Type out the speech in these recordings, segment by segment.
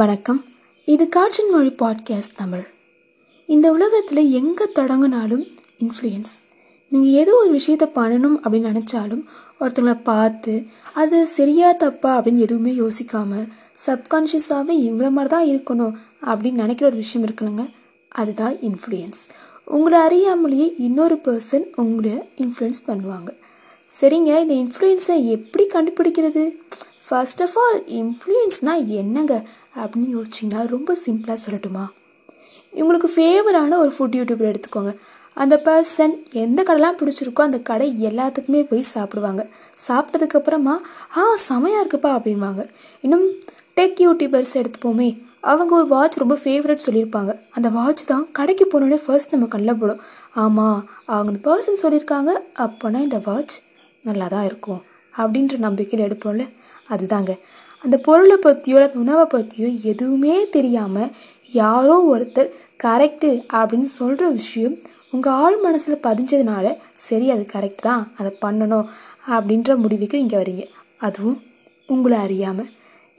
வணக்கம். இது காற்றின் மொழி பாட்காஸ்ட் தமிழ். இந்த உலகத்தில் எங்கே தொடங்கினாலும் இன்ஃப்ளூயன்ஸ். நீங்கள் ஏதோ ஒரு விஷயத்தை பண்ணணும் அப்படின்னு நினச்சாலும் ஒருத்தவங்களை பார்த்து அது சரியா தப்பா அப்படின்னு எதுவுமே யோசிக்காமல் சப்கான்ஷியஸாகவே இவ்வளோ மாதிரி தான் இருக்கணும் அப்படின்னு நினைக்கிற ஒரு விஷயம் இருக்குதுங்க, அதுதான் இன்ஃப்ளூயன்ஸ். உங்களை அறியாமலேயே இன்னொரு பர்சன் உங்களை இன்ஃப்ளூயன்ஸ் பண்ணுவாங்க. சரிங்க, இந்த இன்ஃப்ளூயன்ஸை எப்படி கண்டுபிடிக்கிறது? ஃபர்ஸ்ட் ஆஃப் ஆல், இன்ஃப்ளூயன்ஸ்னால் என்னங்க அப்படின்னு யோசிச்சிங்கன்னா ரொம்ப சிம்பிளாக சொல்லட்டுமா? உங்களுக்கு ஃபேவரான ஒரு ஃபுட் யூடியூபர் எடுத்துக்கோங்க. அந்த பர்சன் எந்த கடைலாம் பிடிச்சிருக்கோ அந்த கடை எல்லாத்துக்குமே போய் சாப்பிடுவாங்க. சாப்பிட்டதுக்கப்புறமா செமையாக இருக்குப்பா அப்படின்வாங்க. இன்னும் டெக் யூடியூபர்ஸ் எடுத்துப்போமே, அவங்க ஒரு வாட்ச் ரொம்ப ஃபேவரட் சொல்லியிருப்பாங்க. அந்த வாட்ச் தான் கடைக்கு போனோடனே ஃபர்ஸ்ட் நம்ம கண்ணில் போடும். ஆமாம், அவங்க அந்த பர்சன் சொல்லியிருக்காங்க, அப்போனா இந்த வாட்ச் நல்லா தான் இருக்கும் அப்படின்ற நம்பிக்கையில் எடுப்போம்ல, அதுதாங்க. அந்த பொருளை பற்றியோ அந்த உணவை பற்றியோ எதுவுமே தெரியாமல் யாரோ ஒருத்தர் கரெக்டு அப்படின்னு சொல்கிற விஷயம் உங்கள் ஆள் மனசில் பதிஞ்சதுனால சரி அது கரெக்ட் தான், அதை பண்ணணும் அப்படின்ற முடிவுக்கு இங்கே வரீங்க. அதுவும் உங்களை அறியாமல்.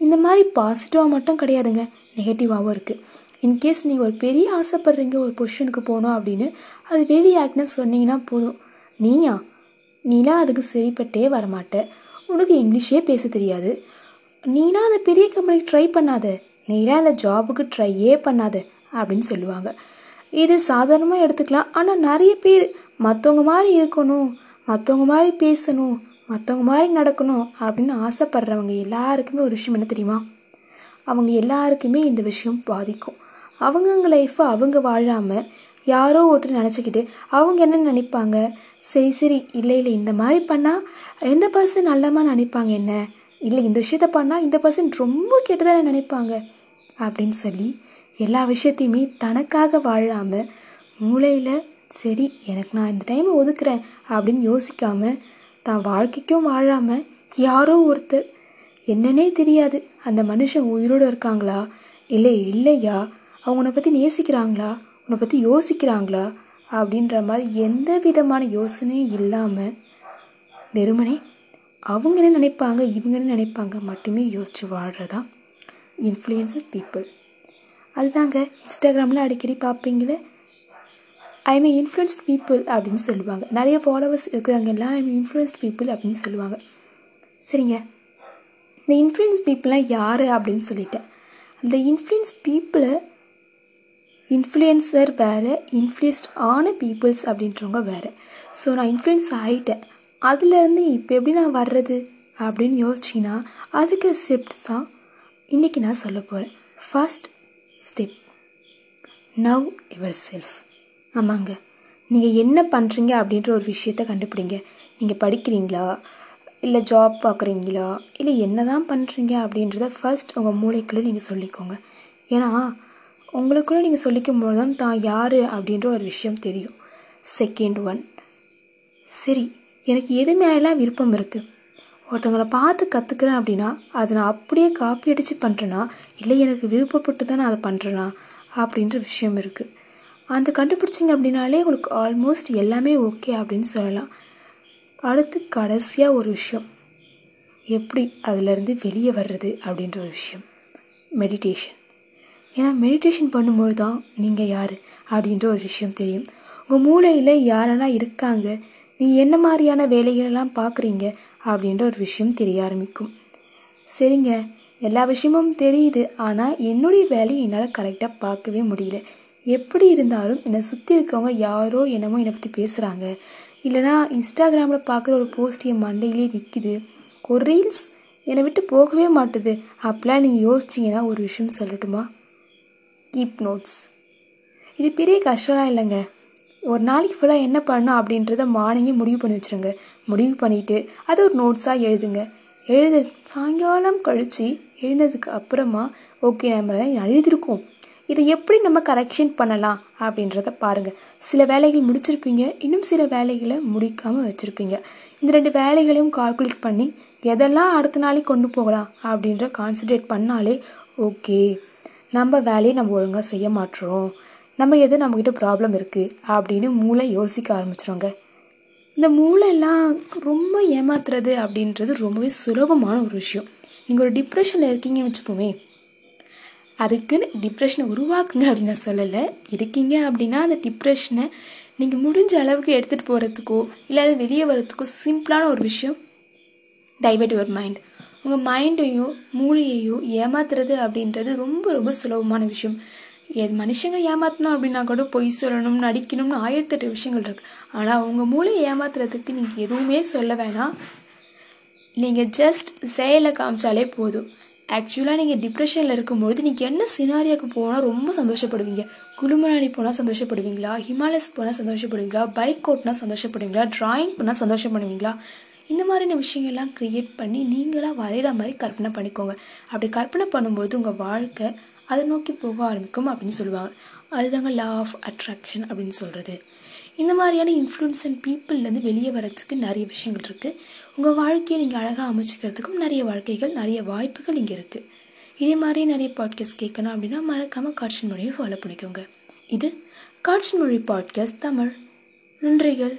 இந்த மாதிரி பாசிட்டிவாக மட்டும் கிடையாதுங்க, நெகட்டிவாகவும் இருக்குது. இன்கேஸ் நீங்கள் ஒரு பெரிய ஆசைப்படுறீங்க, ஒரு பொசிஷனுக்கு போகணும் அப்படின்னு, அது வெளியாகினா சொன்னீங்கன்னா போதும், நீலாம் அதுக்கு சரிப்பட்டே வரமாட்டேன், உனக்கு இங்கிலீஷே பேச தெரியாது, நீனா அந்த பெரிய கம்பெனிக்கு ட்ரை பண்ணாத, நீனா அந்த ஜாபுக்கு ட்ரையே பண்ணாத அப்படின்னு சொல்லுவாங்க. இது சாதாரணமாக எடுத்துக்கலாம். ஆனால் நிறைய பேர் மற்றவங்க மாதிரி இருக்கணும், மற்றவங்க மாதிரி பேசணும், மற்றவங்க மாதிரி நடக்கணும் அப்படின்னு ஆசைப்படுறவங்க எல்லாருக்குமே ஒரு விஷயம் என்ன தெரியுமா, அவங்க எல்லாருக்குமே இந்த விஷயம் பாதிக்கும். அவங்கவுங்க லைஃப்பை அவங்க வாழாமல் யாரோ ஒருத்தர் நினச்சிக்கிட்டு அவங்க என்ன நினைப்பாங்க, சரி சரி இல்லை இந்த மாதிரி பண்ணால் எந்த பர்சன் நல்லமா நினைப்பாங்க, என்ன இல்லை இந்த விஷயத்த பண்ணால் இந்த பர்சன் ரொம்ப கெட்டதாக நினைப்பாங்க அப்படின்னு சொல்லி எல்லா விஷயத்தையுமே தனக்காக வாழாமல் மூளையில் சரி எனக்கு நான் இந்த டைமை ஒதுக்குறேன் அப்படின்னு யோசிக்காமல் தான் வாழ்க்கைக்கும் வாழாமல் யாரோ ஒருத்தர் என்னன்னே தெரியாது அந்த மனுஷன் உயிரோடு இருக்காங்களா இல்லையா, அவங்கள பற்றி நேசிக்கிறாங்களா, உன்னை பற்றி யோசிக்கிறாங்களா அப்படின்ற மாதிரி எந்த விதமான யோசனையும் இல்லாமல் வெறுமனே அவங்க என்ன நினைப்பாங்க இவங்க என்ன நினைப்பாங்க மட்டுமே யோசித்து வாழ்கிறதா இன்ஃப்ளூயன்சஸ் பீப்புள். அதுதாங்க இன்ஸ்டாகிராமில் அடிக்கடி பார்ப்பீங்களே, ஐஎம் இன்ஃப்ளூயன்ஸ்ட் பீப்புள் அப்படின்னு சொல்லுவாங்க. நிறைய ஃபாலோவர்ஸ் இருக்கிறாங்க எல்லாம் ஐஎம் இன்ஃப்ளூயன்ஸ்ட் பீப்புள் அப்படின்னு சொல்லுவாங்க. சரிங்க, இந்த இன்ஃப்ளூயன்ஸ் பீப்புளெலாம் யார் அப்படின்னு சொல்லிட்டேன். அந்த இன்ஃப்ளூயன்ஸ் பீப்புளை இன்ஃப்ளூயன்சர் வேறு, இன்ஃப்ளூயன்ஸ்ட் ஆன பீப்புள்ஸ் அப்படின்றவங்க வேறு. ஸோ நான் இன்ஃப்ளூயன்ஸ் ஆகிட்டேன், அதுலேருந்து இப்போ எப்படி நான் வர்றது அப்படின்னு யோசிச்சிங்கன்னா அதுக்கு ஸ்டெப்ஸ் தான் இன்றைக்கி நான் சொல்ல போகிறேன். First step, now yourself. ஆமாங்க, நீங்கள் என்ன பண்ணுறீங்க அப்படின்ற ஒரு விஷயத்த கண்டுபிடிங்க. நீங்கள் படிக்கிறீங்களா, இல்லை ஜாப் பார்க்குறீங்களா, இல்லை என்ன தான் பண்ணுறீங்க அப்படின்றத ஃபர்ஸ்ட் உங்கள் மூளைக்குள்ளே நீங்கள் சொல்லிக்கோங்க. ஏன்னா உங்களுக்குள்ளே நீங்கள் சொல்லிக்கும் போது தான் தான் யார் அப்படின்ற ஒரு விஷயம் தெரியும். செகண்ட் ஒன், சரி எனக்கு எது மேலாம் விருப்பம் இருக்குது, ஒருத்தவங்களை பார்த்து கற்றுக்குறேன் அப்படின்னா அதை நான் அப்படியே காப்பி அடித்து பண்ணுறேன்னா, இல்லை எனக்கு விருப்பப்பட்டு தான் நான் அதை பண்ணுறேன்னா அப்படின்ற விஷயம் இருக்குது. அந்த கண்டுபிடிச்சிங்க அப்படின்னாலே உங்களுக்கு ஆல்மோஸ்ட் எல்லாமே ஓகே அப்படின்னு சொல்லலாம். அடுத்து கடைசியாக ஒரு விஷயம், எப்படி அதிலேருந்து வெளியே வர்றது அப்படின்ற ஒரு விஷயம், மெடிடேஷன். ஏன்னா மெடிடேஷன் பண்ணும்போது தான் நீங்கள் யார் அப்படின்ற ஒரு விஷயம் தெரியும். உங்கள் மூளையில் யாரெல்லாம் இருக்காங்க, நீ என்ன மாதிரியான வேலைகளெல்லாம் பார்க்குறீங்க அப்படின்ற ஒரு விஷயம் தெரிய ஆரம்பிக்கும். சரிங்க, எல்லா விஷயமும் தெரியுது, ஆனால் என்னுடைய வேலையை என்னால் கரெக்டாக பார்க்கவே முடியல, எப்படி இருந்தாலும் என்னை சுற்றி இருக்கவங்க யாரோ என்னமோ என்னை பற்றி பேசுகிறாங்க, இல்லைனா இன்ஸ்டாகிராமில் பார்க்குற ஒரு போஸ்ட் என் மண்டையிலே நிற்குது, ஒரு ரீல்ஸ் என்னை விட்டு போகவே மாட்டுது அப்படிலாம் நீங்கள் யோசிச்சிங்கன்னா ஒரு விஷயம் சொல்லட்டுமா, கீப் நோட்ஸ். இது பெரிய கஷ்டம்லாம் இல்லைங்க. ஒரு நாளைக்கு ஃபுல்லாக என்ன பண்ணணும் அப்படின்றத மார்னிங்கே முடிவு பண்ணி வச்சுருங்க. முடிவு பண்ணிவிட்டு அதை ஒரு நோட்ஸாக எழுதுங்க. சாயங்காலம் கழித்து எழுந்ததுக்கு அப்புறமா ஓகே நம்ம எழுதியிருக்கோம், இதை எப்படி நம்ம கரெக்ஷன் பண்ணலாம் அப்படின்றத பாருங்கள். சில வேலைகள் முடிச்சிருப்பீங்க, இன்னும் சில வேலைகளை முடிக்காமல் வச்சுருப்பீங்க. இந்த ரெண்டு வேலைகளையும் கால்குலேட் பண்ணி எதெல்லாம் அடுத்த நாளைக்கு கொண்டு போகலாம் அப்படின்ற கான்சன்ட்ரேட் பண்ணாலே ஓகே, நம்ம வேலையை நம்ம ஒழுங்காக செய்ய மாட்டுறோம், நம்ம எது நம்மக்கிட்ட ப்ராப்ளம் இருக்குது அப்படின்னு மூளை யோசிக்க ஆரம்பிச்சிடுங்க. இந்த மூளைலாம் ரொம்ப ஏமாத்துறது அப்படின்றது ரொம்பவே சுலபமான ஒரு விஷயம். நீங்கள் ஒரு டிப்ரெஷனில் இருக்கீங்கன்னு வச்சுப்போமே, அதுக்குன்னு டிப்ரெஷனை உருவாக்குங்க அப்படின்னு நான் சொல்லலை. இருக்கீங்க அப்படின்னா அந்த டிப்ரெஷனை நீங்கள் முடிஞ்ச அளவுக்கு எடுத்துகிட்டு போகிறதுக்கோ இல்லை அது வெளியே வர்றதுக்கோ சிம்பிளான ஒரு விஷயம், டைவர்ட் யுவர் மைண்ட். உங்கள் மைண்டையோ மூளையையோ ஏமாத்துறது அப்படின்றது ரொம்ப ரொம்ப சுலபமான விஷயம். எது மனுஷங்க ஏமாற்றணும் அப்படின்னா கூட பொய் சொல்லணும், நடிக்கணும்னு 1008 விஷயங்கள் இருக்குது. ஆனால் உங்கள் மூளையை ஏமாத்துறதுக்கு நீங்கள் எதுவுமே சொல்ல வேணாம். நீங்கள் ஜஸ்ட் செயலை காமிச்சாலே போதும். ஆக்சுவலாக நீங்கள் டிப்ரெஷனில் இருக்கும்பொழுது நீங்கள் என்ன சினாரியாவுக்கு போனால் ரொம்ப சந்தோஷப்படுவீங்க? குளுமணாலி போனால் சந்தோஷப்படுவீங்களா? ஹிமாலயஸ் போனால் சந்தோஷப்படுவீங்களா? பைக் ஓட்டினா சந்தோஷப்படுவீங்களா? ட்ராயிங் பண்ணால் சந்தோஷம் பண்ணுவீங்களா? இந்த மாதிரியான விஷயங்கள்லாம் க்ரியேட் பண்ணி நீங்களாக வரைகிற மாதிரி கற்பனை பண்ணிக்கோங்க. அப்படி கற்பனை பண்ணும்போது உங்கள் வாழ்க்கை அதை நோக்கி போக ஆரம்பிக்கும் அப்படின்னு சொல்லுவாங்க. அதுதாங்க லா ஆஃப் அட்ராக்ஷன் அப்படின்னு சொல்கிறது. இந்த மாதிரியான இன்ஃப்ளூயன்ஸ் அண்ட் பீப்புள்லேருந்து வெளியே வரத்துக்கு நிறைய விஷயங்கள் இருக்குது. உங்கள் வாழ்க்கையை நீங்கள் அழகாக அமைச்சிக்கிறதுக்கும் நிறைய வாழ்க்கைகள், நிறைய வாய்ப்புகள் இங்கே இருக்குது. இதே மாதிரி நிறைய பாட்காஸ்ட் கேட்கணும் அப்படின்னா மறக்காமல் காட்சி மொழியை ஃபாலோ பண்ணிக்கோங்க. இது காட்சி மொழி பாட்காஸ்ட் தமிழ். நன்றிகள்.